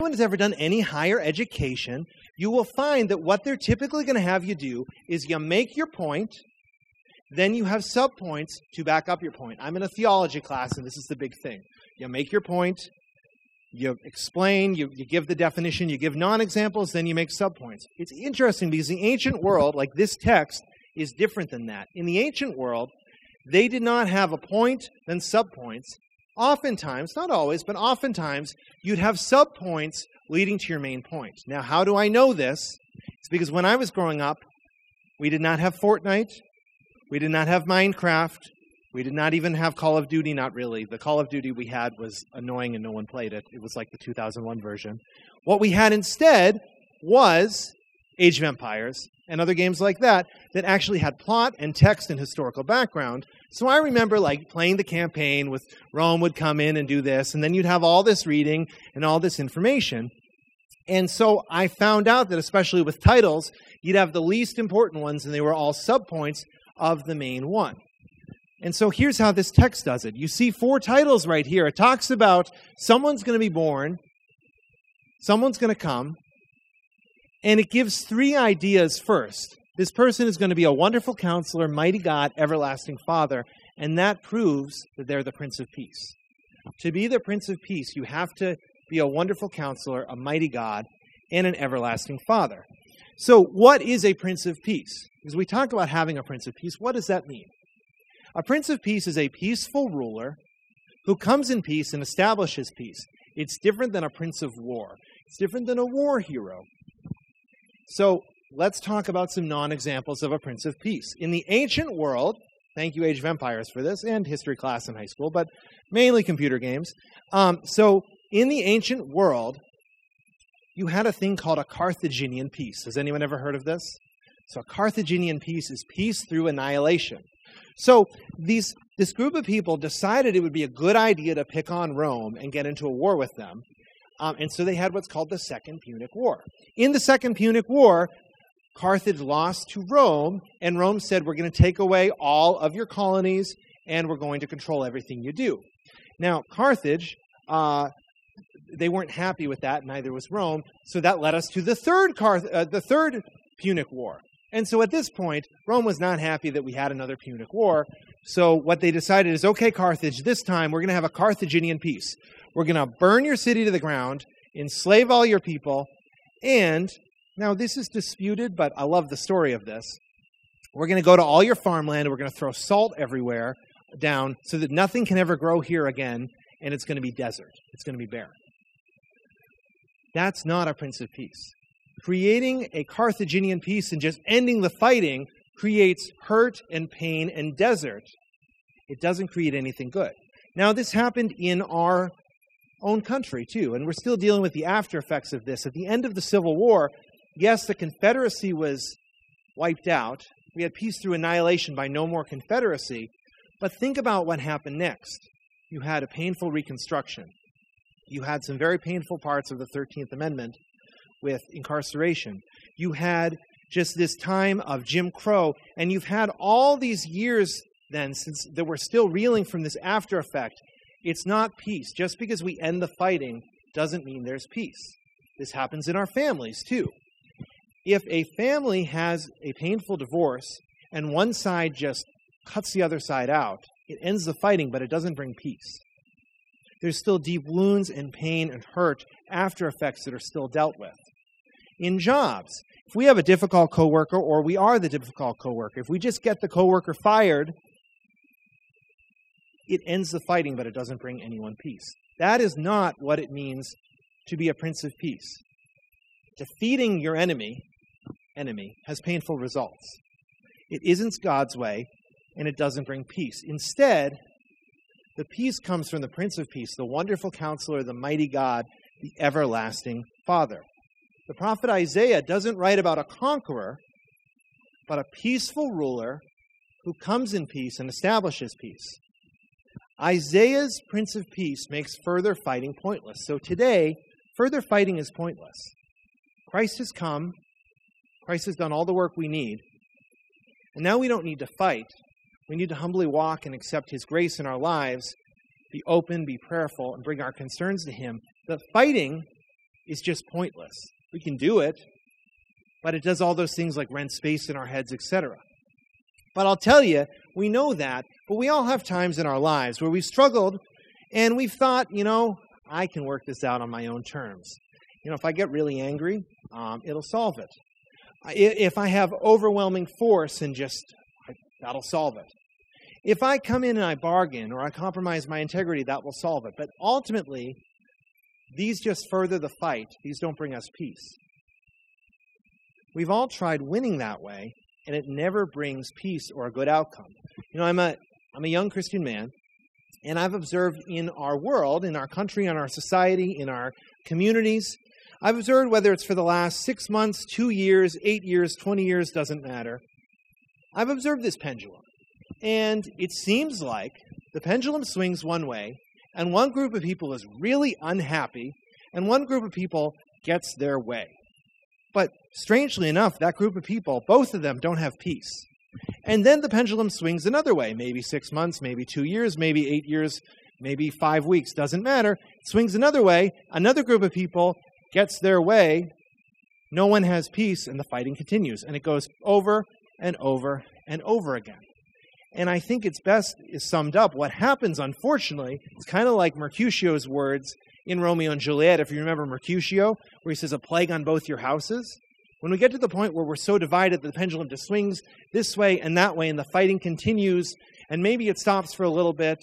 anyone has ever done any higher education, you will find that what they're typically going to have you do is you make your point, then you have subpoints to back up your point. I'm in a theology class, and this is the big thing. You make your point, you explain, you give the definition, you give non-examples, then you make subpoints. It's interesting because the ancient world, like this text, is different than that. In the ancient world, they did not have a point, then subpoints. Oftentimes, not always, but oftentimes, you'd have subpoints leading to your main point. Now, how do I know this? It's because when I was growing up, we did not have Fortnite, we did not have Minecraft, we did not even have Call of Duty, not really. The Call of Duty we had was annoying and no one played it. It was like the 2001 version. What we had instead was Age of Empires and other games like that that actually had plot and text and historical background. So I remember like playing the campaign with Rome would come in and do this, and then you'd have all this reading and all this information. And so I found out that especially with titles, you'd have the least important ones, and they were all subpoints of the main one. And so here's how this text does it. You see four titles right here. It talks about someone's going to be born, someone's going to come, and it gives three ideas first. This person is going to be a wonderful counselor, mighty God, everlasting Father, and that proves that they're the Prince of Peace. To be the Prince of Peace, you have to be a wonderful counselor, a mighty God, and an everlasting Father. So what is a Prince of Peace? Because we talk about having a Prince of Peace, what does that mean? A Prince of Peace is a peaceful ruler who comes in peace and establishes peace. It's different than a Prince of War. It's different than a war hero. So let's talk about some non-examples of a Prince of Peace. In the ancient world, thank you Age of Empires for this, and history class in high school, but mainly computer games. So in the ancient world, you had a thing called a Carthaginian peace. Has anyone ever heard of this? So a Carthaginian peace is peace through annihilation. So this group of people decided it would be a good idea to pick on Rome and get into a war with them. And so they had what's called the Second Punic War. In the Second Punic War, Carthage lost to Rome, and Rome said, we're going to take away all of your colonies, and we're going to control everything you do. Now, Carthage, they weren't happy with that, neither was Rome, so that led us to the Third Punic War. And so at this point, Rome was not happy that we had another Punic War, so what they decided is, okay, Carthage, this time we're going to have a Carthaginian peace. We're going to burn your city to the ground, enslave all your people, and, now this is disputed, but I love the story of this. We're going to go to all your farmland, we're going to throw salt everywhere down so that nothing can ever grow here again, and it's going to be desert. It's going to be barren. That's not a Prince of Peace. Creating a Carthaginian peace and just ending the fighting creates hurt and pain and desert. It doesn't create anything good. Now, this happened in our own country, too, and we're still dealing with the after effects of this. At the end of the Civil War, yes, the Confederacy was wiped out. We had peace through annihilation by no more Confederacy, but think about what happened next. You had a painful Reconstruction. You had some very painful parts of the 13th Amendment with incarceration. You had just this time of Jim Crow, and you've had all these years then, since that we're still reeling from this after effect. It's not peace. Just because we end the fighting doesn't mean there's peace. This happens in our families, too. If a family has a painful divorce and one side just cuts the other side out, it ends the fighting, but it doesn't bring peace. There's still deep wounds and pain and hurt, after effects that are still dealt with. In jobs, if we have a difficult coworker or we are the difficult coworker, if we just get the coworker fired, it ends the fighting, but it doesn't bring anyone peace. That is not what it means to be a Prince of Peace. Defeating your enemy has painful results. It isn't God's way, and it doesn't bring peace. Instead, the peace comes from the Prince of Peace, the wonderful counselor, the mighty God, the everlasting Father. The prophet Isaiah doesn't write about a conqueror, but a peaceful ruler who comes in peace and establishes peace. Isaiah's Prince of Peace makes further fighting pointless. So today, further fighting is pointless. Christ has come. Christ has done all the work we need. And now we don't need to fight. We need to humbly walk and accept His grace in our lives, be open, be prayerful, and bring our concerns to Him. The fighting is just pointless. We can do it, but it does all those things like rent space in our heads, etc. But I'll tell you, we know that, but we all have times in our lives where we've struggled and we've thought, you know, I can work this out on my own terms. You know, if I get really angry, it'll solve it. If I have overwhelming force and just, that'll solve it. If I come in and I bargain or I compromise my integrity, that will solve it. But ultimately, these just further the fight. These don't bring us peace. We've all tried winning that way, and it never brings peace or a good outcome. You know, I'm a young Christian man, and I've observed in our world, in our country, in our society, in our communities, I've observed whether it's for the last 6 months, 2 years, 8 years, 20 years, doesn't matter. I've observed this pendulum, and it seems like the pendulum swings one way, and one group of people is really unhappy, and one group of people gets their way. But strangely enough, that group of people, both of them don't have peace. And then the pendulum swings another way, maybe 6 months, maybe 2 years, maybe 8 years, maybe 5 weeks, doesn't matter. It swings another way, another group of people gets their way, no one has peace, and the fighting continues. And it goes over and over and over again. And I think it's best is summed up. What happens, unfortunately, it's kind of like Mercutio's words in Romeo and Juliet, if you remember Mercutio, where he says, a plague on both your houses. When we get to the point where we're so divided that the pendulum just swings this way and that way, and the fighting continues, and maybe it stops for a little bit,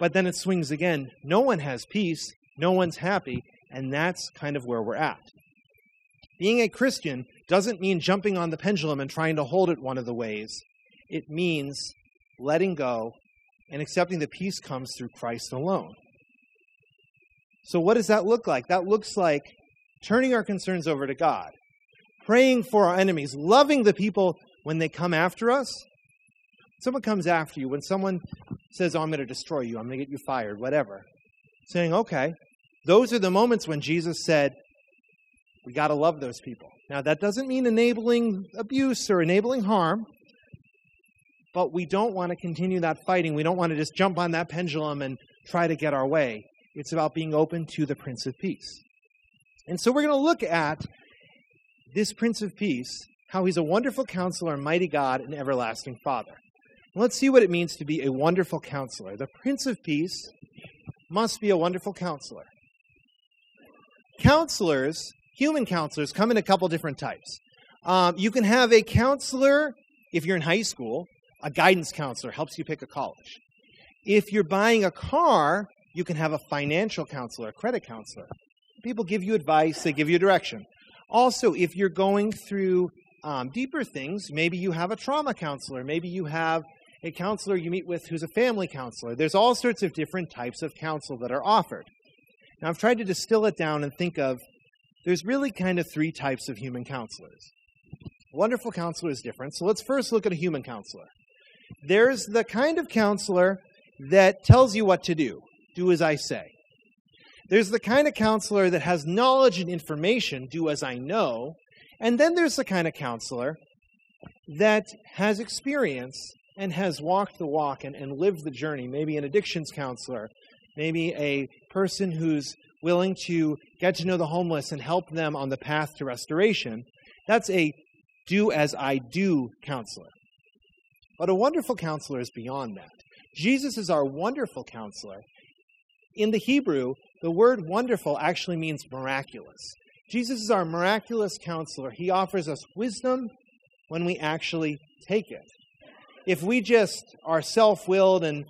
but then it swings again. No one has peace, no one's happy, and that's kind of where we're at. Being a Christian doesn't mean jumping on the pendulum and trying to hold it one of the ways. It means letting go and accepting that peace comes through Christ alone. So what does that look like? That looks like turning our concerns over to God, praying for our enemies, loving the people when they come after us. Someone comes after you, when someone says, oh, I'm going to destroy you, I'm going to get you fired, whatever. Saying, okay, those are the moments when Jesus said, we got to love those people. Now, that doesn't mean enabling abuse or enabling harm, but we don't want to continue that fighting. We don't want to just jump on that pendulum and try to get our way. It's about being open to the Prince of Peace. And so we're going to look at this Prince of Peace, how he's a wonderful counselor, mighty God, and everlasting Father. And let's see what it means to be a wonderful counselor. The Prince of Peace must be a wonderful counselor. Counselors, human counselors, come in a couple different types. You can have a counselor if you're in high school. A guidance counselor helps you pick a college. If you're buying a car, you can have a financial counselor, a credit counselor. People give you advice, they give you direction. Also, if you're going through deeper things, maybe you have a trauma counselor, maybe you have a counselor you meet with who's a family counselor. There's all sorts of different types of counsel that are offered. Now, I've tried to distill it down and think of, there's really kind of three types of human counselors. Wonderful counselor is different, so let's first look at a human counselor. There's the kind of counselor that tells you what to do. Do as I say. There's the kind of counselor that has knowledge and information. Do as I know. And then there's the kind of counselor that has experience and has walked the walk and lived the journey. Maybe an addictions counselor. Maybe a person who's willing to get to know the homeless and help them on the path to restoration. That's a do as I do counselor. But a wonderful counselor is beyond that. Jesus is our wonderful counselor. In the Hebrew, the word wonderful actually means miraculous. Jesus is our miraculous counselor. He offers us wisdom when we actually take it. If we just are self-willed and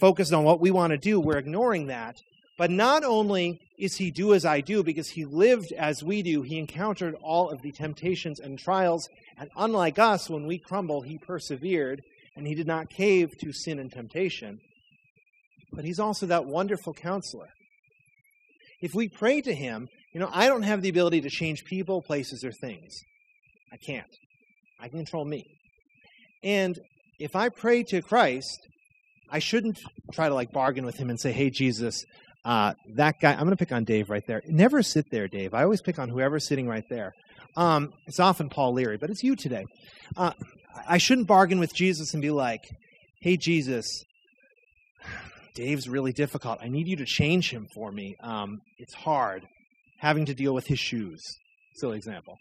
focused on what we want to do, we're ignoring that. But not only is he do as I do, because he lived as we do, he encountered all of the temptations and trials. And unlike us, when we crumble, he persevered. And he did not cave to sin and temptation. But he's also that wonderful counselor. If we pray to him, you know, I don't have the ability to change people, places, or things. I can't. I can control me. And if I pray to Christ, I shouldn't try to bargain with him and say, hey, Jesus, that guy, I'm going to pick on Dave right there. Never sit there, Dave. I always pick on whoever's sitting right there. It's often Paul Leary, but it's you today. I shouldn't bargain with Jesus and be like, hey, Jesus, Dave's really difficult. I need you to change him for me. It's hard. having to deal with his shoes. Silly example.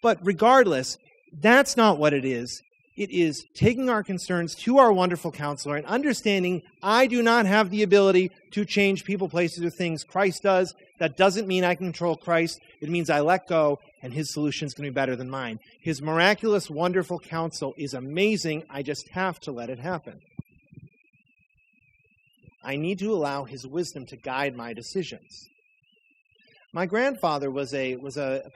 But regardless, that's not what it is. It is taking our concerns to our wonderful counselor and understanding I do not have the ability to change people, places, or things. Christ does. That doesn't mean I control Christ. It means I let go, and his solution is going to be better than mine. His miraculous, wonderful counsel is amazing. I just have to let it happen. I need to allow his wisdom to guide my decisions. My grandfather was a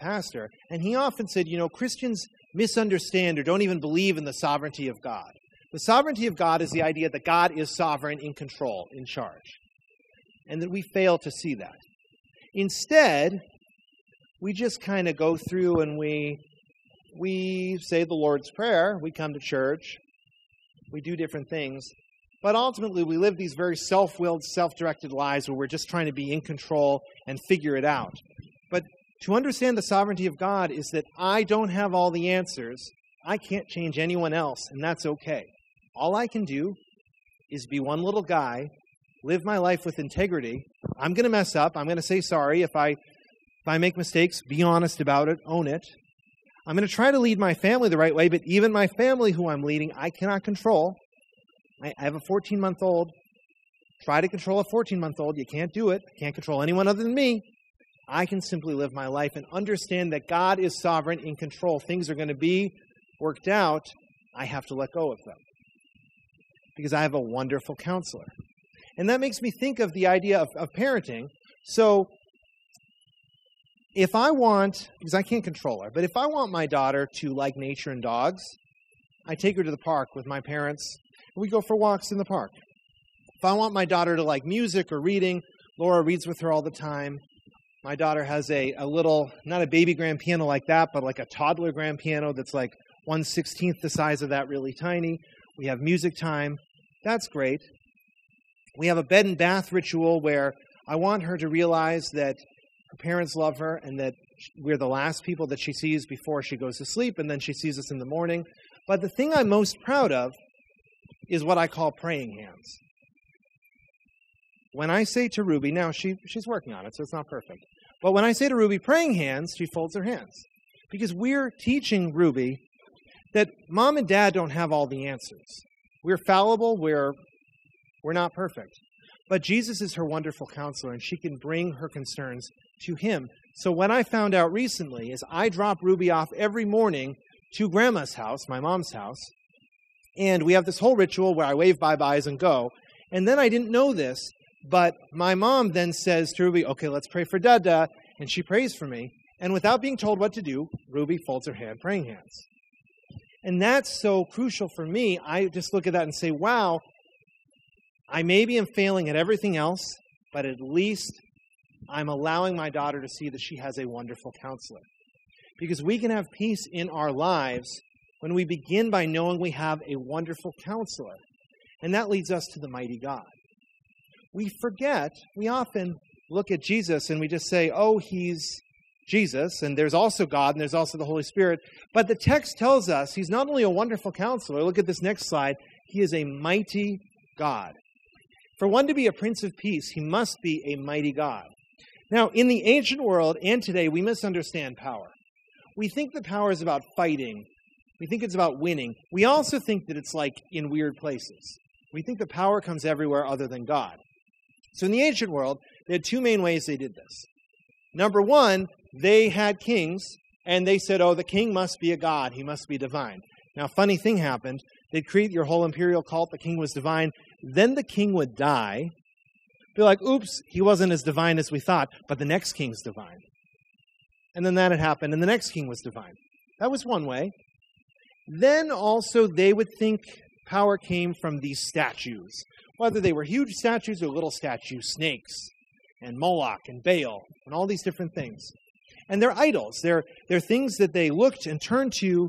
pastor, and he often said, you know, Christians misunderstand or don't even believe in the sovereignty of God. The sovereignty of God is the idea that God is sovereign, in control, in charge, and that we fail to see that. Instead, we just kind of go through and we say the Lord's Prayer, we come to church, we do different things, but ultimately we live these very self-willed, self-directed lives where we're just trying to be in control and figure it out. But to understand the sovereignty of God is that I don't have all the answers. I can't change anyone else, and that's okay. All I can do is be one little guy, live my life with integrity. I'm going to mess up. I'm going to say sorry. If I make mistakes, be honest about it, own it. I'm going to try to lead my family the right way, but even my family who I'm leading, I cannot control. I have a 14-month-old. Try to control a 14-month-old. You can't do it. I can't control anyone other than me. I can simply live my life and understand that God is sovereign, in control. Things are going to be worked out. I have to let go of them because I have a wonderful counselor. And that makes me think of the idea of parenting. So if I want, because I can't control her, but if I want my daughter to like nature and dogs, I take her to the park with my parents. We go for walks in the park. If I want my daughter to like music or reading, Laura reads with her all the time. My daughter has a little, not a baby grand piano like that, but like a toddler grand piano that's like 1/16th the size of that, really tiny. We have music time. That's great. We have a bed and bath ritual where I want her to realize that her parents love her and that we're the last people that she sees before she goes to sleep, and then she sees us in the morning. But the thing I'm most proud of is what I call praying hands. When I say to Ruby, now she's working on it, so it's not perfect. But when I say to Ruby, praying hands, she folds her hands. Because we're teaching Ruby that mom and dad don't have all the answers. We're fallible, we're not perfect. But Jesus is her wonderful counselor, and she can bring her concerns to him. So what I found out recently is I drop Ruby off every morning to Grandma's house, my mom's house, and we have this whole ritual where I wave bye-byes and go. And then I didn't know this, but my mom then says to Ruby, okay, let's pray for Dada, and she prays for me. And without being told what to do, Ruby folds her hand, praying hands. And that's so crucial for me. I just look at that and say, wow, I maybe am failing at everything else, but at least I'm allowing my daughter to see that she has a wonderful counselor. Because we can have peace in our lives when we begin by knowing we have a wonderful counselor. And that leads us to the mighty God. We forget, we often look at Jesus and we just say, oh, he's Jesus, and there's also God, and there's also the Holy Spirit. But the text tells us he's not only a wonderful counselor, look at this next slide, he is a mighty God. For one to be a Prince of Peace, he must be a mighty God. Now, in the ancient world and today, we misunderstand power. We think that power is about fighting. We think it's about winning. We also think that it's like in weird places. We think that power comes everywhere other than God. So in the ancient world, they had two main ways they did this. Number one, they had kings, and they said, oh, the king must be a god. He must be divine. Now, funny thing happened. They'd create your whole imperial cult. The king was divine. Then the king would die. Be like, oops, he wasn't as divine as we thought, but the next king's divine. And then that had happened, and the next king was divine. That was one way. Then also they would think power came from these statues, whether they were huge statues or little statues, snakes and Moloch and Baal and all these different things. And they're idols. They're things that they looked and turned to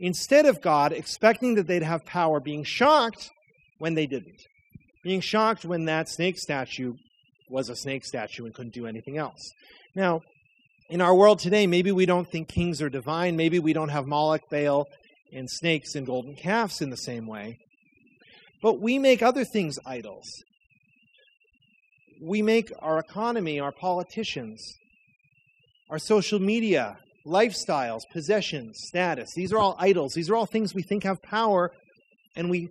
instead of God, expecting that they'd have power, being shocked when they didn't, being shocked when that snake statue was a snake statue and couldn't do anything else. Now, in our world today, maybe we don't think kings are divine. Maybe we don't have Moloch, Baal, and snakes and golden calves in the same way. But we make other things idols. We make our economy, our politicians, our social media, lifestyles, possessions, status. These are all idols. These are all things we think have power, and we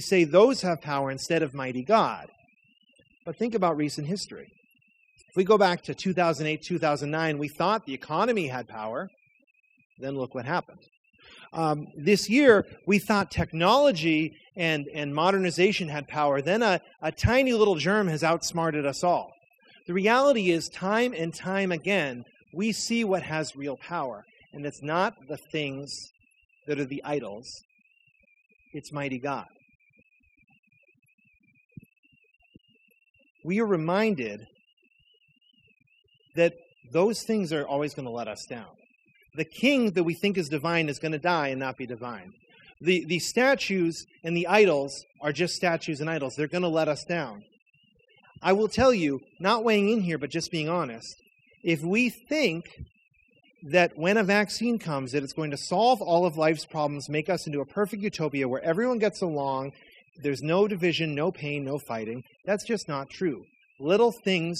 say those have power instead of mighty God. But think about recent history. If we go back to 2008, 2009, we thought the economy had power. Then look what happened. This year, we thought technology and modernization had power. Then a tiny little germ has outsmarted us all. The reality is, time and time again, we see what has real power. And it's not the things that are the idols. It's mighty God. We are reminded that those things are always going to let us down. The king that we think is divine is going to die and not be divine. The statues and the idols are just statues and idols. They're going to let us down. I will tell you, not weighing in here, but just being honest, if we think that when a vaccine comes, that it's going to solve all of life's problems, make us into a perfect utopia where everyone gets along, there's no division, no pain, no fighting, that's just not true. Little things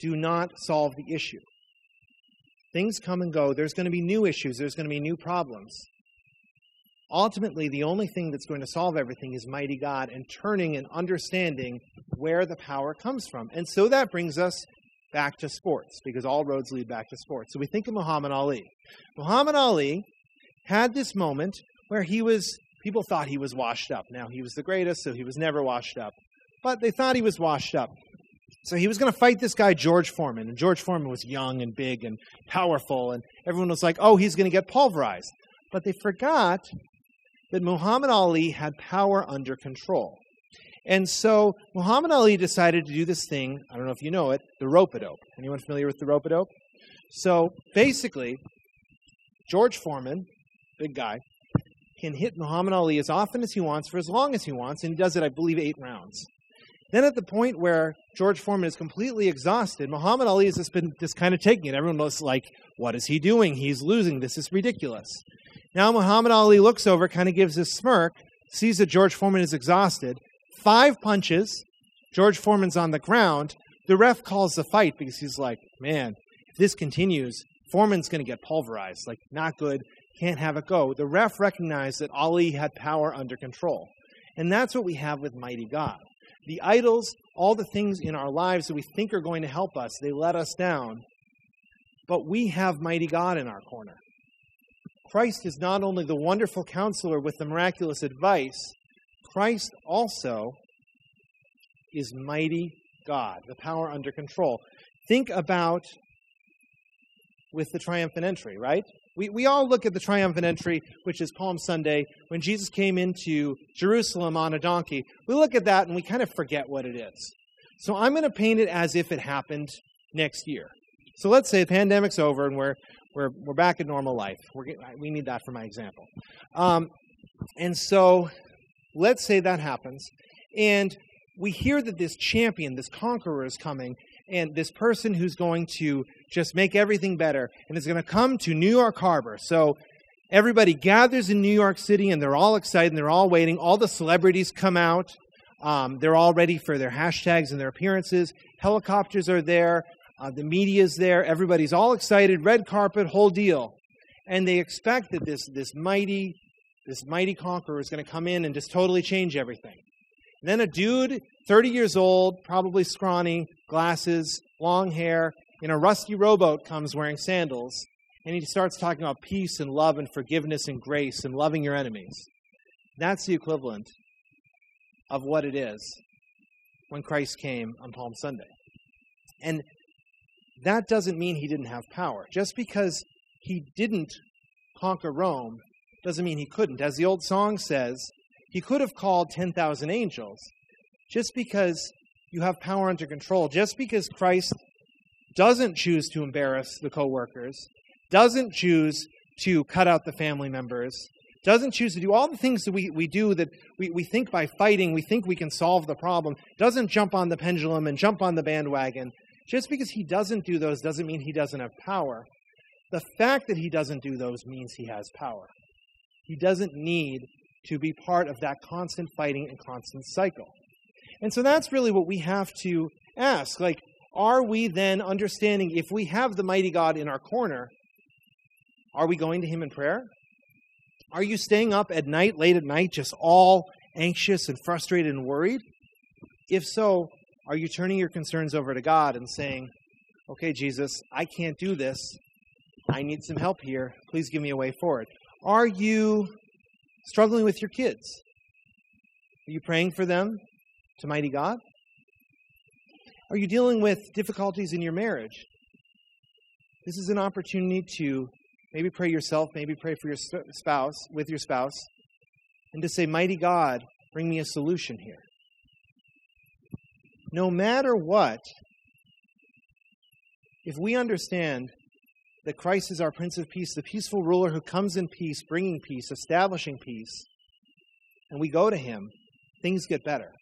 do not solve the issue. Things come and go. There's going to be new issues. There's going to be new problems. Ultimately, the only thing that's going to solve everything is mighty God and turning and understanding where the power comes from. And so that brings us back to sports, because all roads lead back to sports. So we think of Muhammad Ali. Muhammad Ali had this moment where people thought he was washed up. Now, he was the greatest, so he was never washed up. But they thought he was washed up. So he was going to fight this guy, George Foreman. And George Foreman was young and big and powerful. And everyone was like, oh, he's going to get pulverized. But they forgot that Muhammad Ali had power under control. And so Muhammad Ali decided to do this thing, I don't know if you know it, the rope-a-dope. Anyone familiar with the rope-a-dope? So basically, George Foreman, big guy, can hit Muhammad Ali as often as he wants for as long as he wants. And he does it, I believe, 8 rounds. Then at the point where George Foreman is completely exhausted, Muhammad Ali has just kind of taking it. Everyone was like, what is he doing? He's losing. This is ridiculous. Now Muhammad Ali looks over, kind of gives his smirk, sees that George Foreman is exhausted. 5 punches. George Foreman's on the ground. The ref calls the fight because he's like, man, if this continues, Foreman's going to get pulverized. Like, not good. Can't have it go. The ref recognized that Ali had power under control. And that's what we have with mighty God. The idols, all the things in our lives that we think are going to help us, they let us down. But we have mighty God in our corner. Christ is not only the wonderful counselor with the miraculous advice, Christ also is mighty God, the power under control. Think about with the triumphant entry, right? We all look at the triumphant entry, which is Palm Sunday, when Jesus came into Jerusalem on a donkey. We look at that and we kind of forget what it is. So I'm going to paint it as if it happened next year. So let's say the pandemic's over and we're back in normal life. We need that for my example. And so let's say that happens. And we hear that this champion, this conqueror is coming, and this person who's going to just make everything better and is going to come to New York Harbor. So everybody gathers in New York City, and they're all excited, and they're all waiting. All the celebrities come out. They're all ready for their hashtags and their appearances. Helicopters are there. The media's there. Everybody's all excited. Red carpet, whole deal. And they expect that this mighty conqueror is going to come in and just totally change everything. And then a dude, 30 years old, probably scrawny, glasses, long hair, in a rusty rowboat comes wearing sandals, and he starts talking about peace and love and forgiveness and grace and loving your enemies. That's the equivalent of what it is when Christ came on Palm Sunday. And that doesn't mean he didn't have power. Just because he didn't conquer Rome doesn't mean he couldn't. As the old song says, he could have called 10,000 angels. Just because you have power under control, just because Christ doesn't choose to embarrass the co-workers, doesn't choose to cut out the family members, doesn't choose to do all the things that we do that we think by fighting, we think we can solve the problem, doesn't jump on the pendulum and jump on the bandwagon. Just because he doesn't do those doesn't mean he doesn't have power. The fact that he doesn't do those means he has power. He doesn't need to be part of that constant fighting and constant cycle. And so that's really what we have to ask. Like, are we then understanding, if we have the mighty God in our corner, are we going to him in prayer? Are you staying up at night, late at night, just all anxious and frustrated and worried? If so, are you turning your concerns over to God and saying, okay, Jesus, I can't do this. I need some help here. Please give me a way forward. Are you struggling with your kids? Are you praying for them to mighty God? Are you dealing with difficulties in your marriage? This is an opportunity to maybe pray yourself, maybe pray for your spouse, with your spouse, and to say, mighty God, bring me a solution here. No matter what, if we understand that Christ is our Prince of Peace, the peaceful ruler who comes in peace, bringing peace, establishing peace, and we go to him, things get better.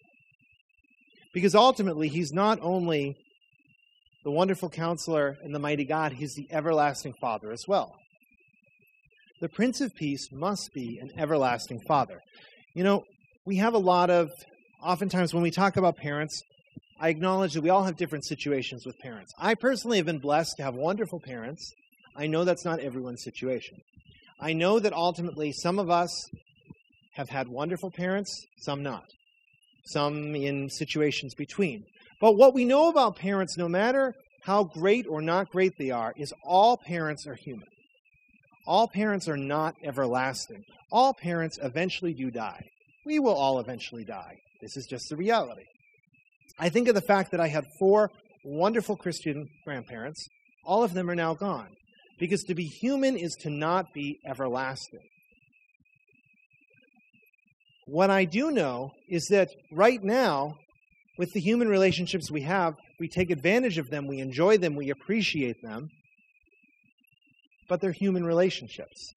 Because ultimately, he's not only the wonderful counselor and the mighty God, he's the everlasting Father as well. The Prince of Peace must be an everlasting Father. You know, we have a lot of, oftentimes when we talk about parents, I acknowledge that we all have different situations with parents. I personally have been blessed to have wonderful parents. I know that's not everyone's situation. I know that ultimately some of us have had wonderful parents, some not. Some in situations between. But what we know about parents, no matter how great or not great they are, is all parents are human. All parents are not everlasting. All parents eventually do die. We will all eventually die. This is just the reality. I think of the fact that I had 4 wonderful Christian grandparents. All of them are now gone. Because to be human is to not be everlasting. What I do know is that right now, with the human relationships we have, we take advantage of them, we enjoy them, we appreciate them, but they're human relationships.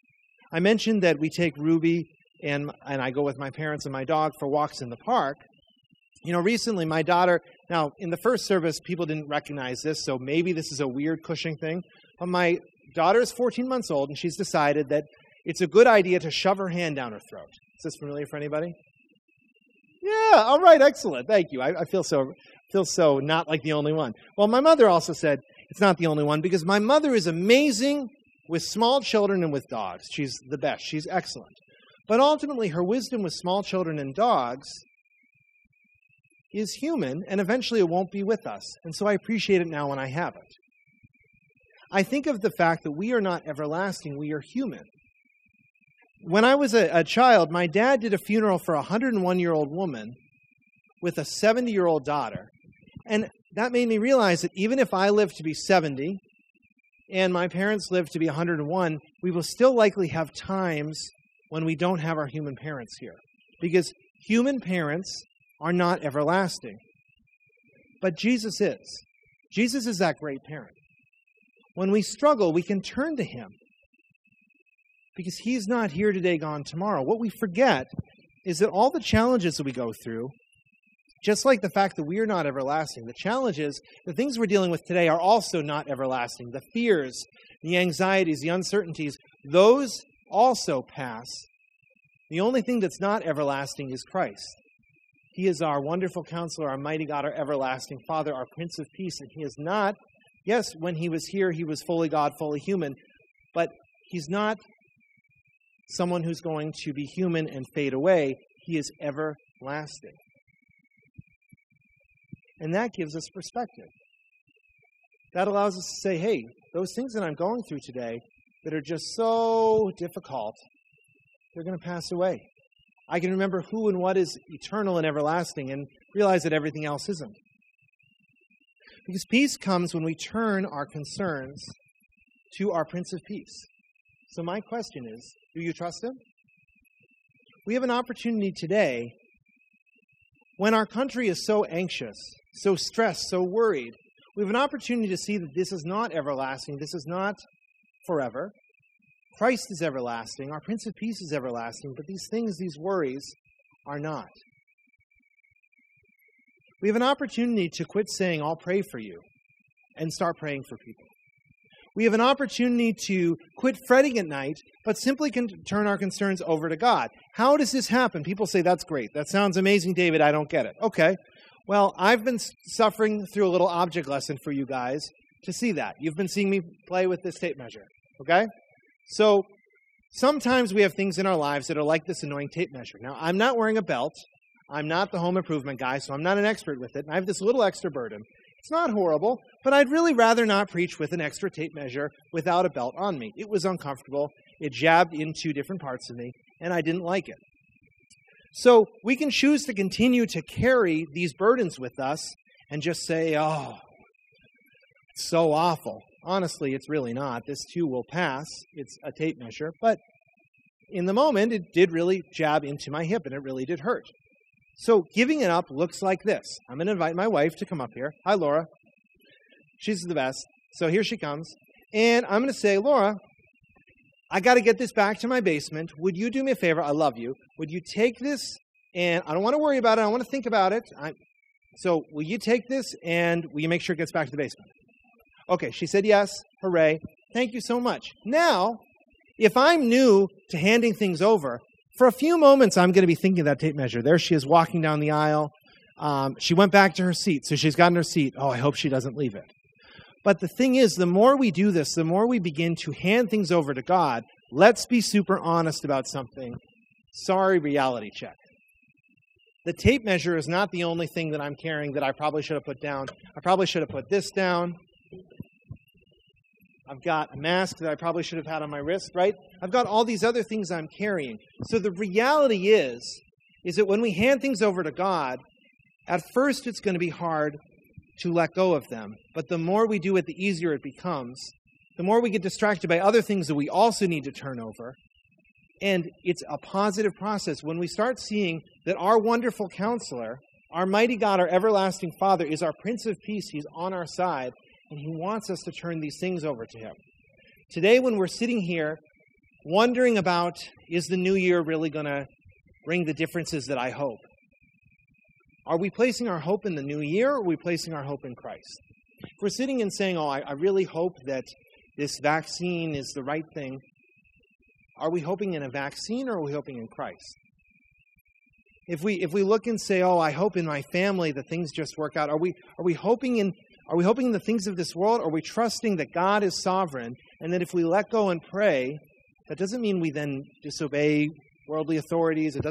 I mentioned that we take Ruby and I go with my parents and my dog for walks in the park. You know, recently my daughter, now in the first service, people didn't recognize this, so maybe this is a weird Cushing thing, but my daughter is 14 months old and she's decided that it's a good idea to shove her hand down her throat. Is this familiar for anybody? Yeah, all right, excellent, thank you. I feel so not like the only one. Well, my mother also said it's not the only one because my mother is amazing with small children and with dogs. She's the best, she's excellent. But ultimately her wisdom with small children and dogs is human, and eventually it won't be with us. And so I appreciate it now when I have it. I think of the fact that we are not everlasting, we are human. When I was a child, my dad did a funeral for a 101-year-old woman with a 70-year-old daughter. And that made me realize that even if I live to be 70 and my parents live to be 101, we will still likely have times when we don't have our human parents here. Because human parents are not everlasting. But Jesus is. Jesus is that great parent. When we struggle, we can turn to him because he's not here today, gone tomorrow. What we forget is that all the challenges that we go through, just like the fact that we are not everlasting, the challenges, the things we're dealing with today are also not everlasting. The fears, the anxieties, the uncertainties, those also pass. The only thing that's not everlasting is Christ. He is our wonderful counselor, our mighty God, our everlasting Father, our Prince of Peace. And he is not, yes, when he was here, he was fully God, fully human, but he's not someone who's going to be human and fade away. He is everlasting. And that gives us perspective. That allows us to say, hey, those things that I'm going through today that are just so difficult, they're going to pass away. I can remember who and what is eternal and everlasting and realize that everything else isn't. Because peace comes when we turn our concerns to our Prince of Peace. So my question is, do you trust him? We have an opportunity today when our country is so anxious, so stressed, so worried. We have an opportunity to see that this is not everlasting. This is not forever. Christ is everlasting, our Prince of Peace is everlasting, but these things, these worries, are not. We have an opportunity to quit saying, I'll pray for you, and start praying for people. We have an opportunity to quit fretting at night, but simply can turn our concerns over to God. How does this happen? People say, that's great. That sounds amazing, David. I don't get it. Okay. Well, I've been suffering through a little object lesson for you guys to see that. You've been seeing me play with this tape measure, okay? So sometimes we have things in our lives that are like this annoying tape measure. Now, I'm not wearing a belt. I'm not the home improvement guy, so I'm not an expert with it. And I have this little extra burden. It's not horrible, but I'd really rather not preach with an extra tape measure without a belt on me. It was uncomfortable. It jabbed into different parts of me, and I didn't like it. So we can choose to continue to carry these burdens with us and just say, oh, it's so awful. Honestly, it's really not. This too will pass. It's a tape measure. But in the moment, it did really jab into my hip, and it really did hurt. So giving it up looks like this. I'm going to invite my wife to come up here. Hi, Laura. She's the best. So here she comes. And I'm going to say, Laura, I got to get this back to my basement. Would you do me a favor? I love you. Would you take this? And I don't want to worry about it. I want to think about it. So will you take this and will you make sure it gets back to the basement? Okay, she said yes. Hooray. Thank you so much. Now, if I'm new to handing things over, for a few moments I'm going to be thinking of that tape measure. There she is walking down the aisle. She went back to her seat, so she's gotten her seat. Oh, I hope she doesn't leave it. But the thing is, the more we do this, the more we begin to hand things over to God. Let's be super honest about something. Sorry, reality check. The tape measure is not the only thing that I'm carrying that I probably should have put down. I probably should have put this down. I've got a mask that I probably should have had on my wrist, right? I've got all these other things I'm carrying. So the reality is that when we hand things over to God, at first it's going to be hard to let go of them. But the more we do it, the easier it becomes. The more we get distracted by other things that we also need to turn over. And it's a positive process. When we start seeing that our wonderful counselor, our mighty God, our everlasting Father, is our Prince of Peace. He's on our side, and he wants us to turn these things over to him. Today, when we're sitting here wondering about, is the new year really going to bring the differences that I hope? Are we placing our hope in the new year, or are we placing our hope in Christ? If we're sitting and saying, oh, I really hope that this vaccine is the right thing, are we hoping in a vaccine, or are we hoping in Christ? If we look and say, oh, I hope in my family that things just work out, are we hoping in the things of this world, or are we trusting that God is sovereign, and that if we let go and pray, that doesn't mean we then disobey worldly authorities. It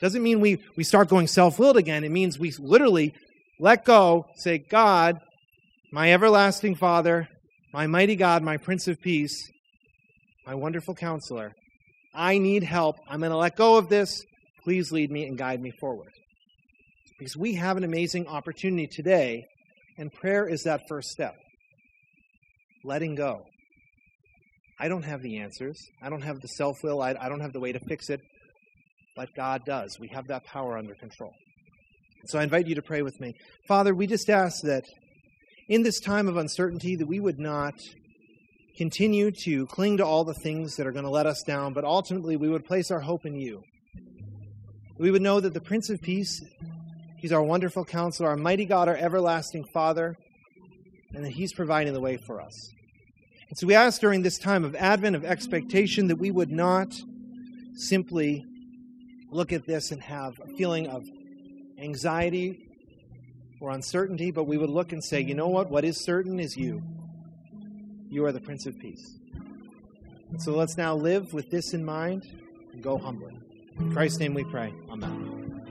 doesn't mean we start going self-willed again. It means we literally let go, say, God, my everlasting Father, my mighty God, my Prince of Peace, my wonderful counselor, I need help. I'm going to let go of this. Please lead me and guide me forward. Because we have an amazing opportunity today, and prayer is that first step. Letting go. I don't have the answers. I don't have the self-will. I don't have the way to fix it. But God does. We have that power under control. So I invite you to pray with me. Father, we just ask that in this time of uncertainty that we would not continue to cling to all the things that are going to let us down, but ultimately we would place our hope in you. We would know that the Prince of Peace, he's our wonderful counselor, our mighty God, our everlasting Father, and that he's providing the way for us. And so we ask during this time of Advent, of expectation, that we would not simply look at this and have a feeling of anxiety or uncertainty, but we would look and say, you know what? What is certain is you. You are the Prince of Peace. And so let's now live with this in mind and go humbly. In Christ's name we pray. Amen.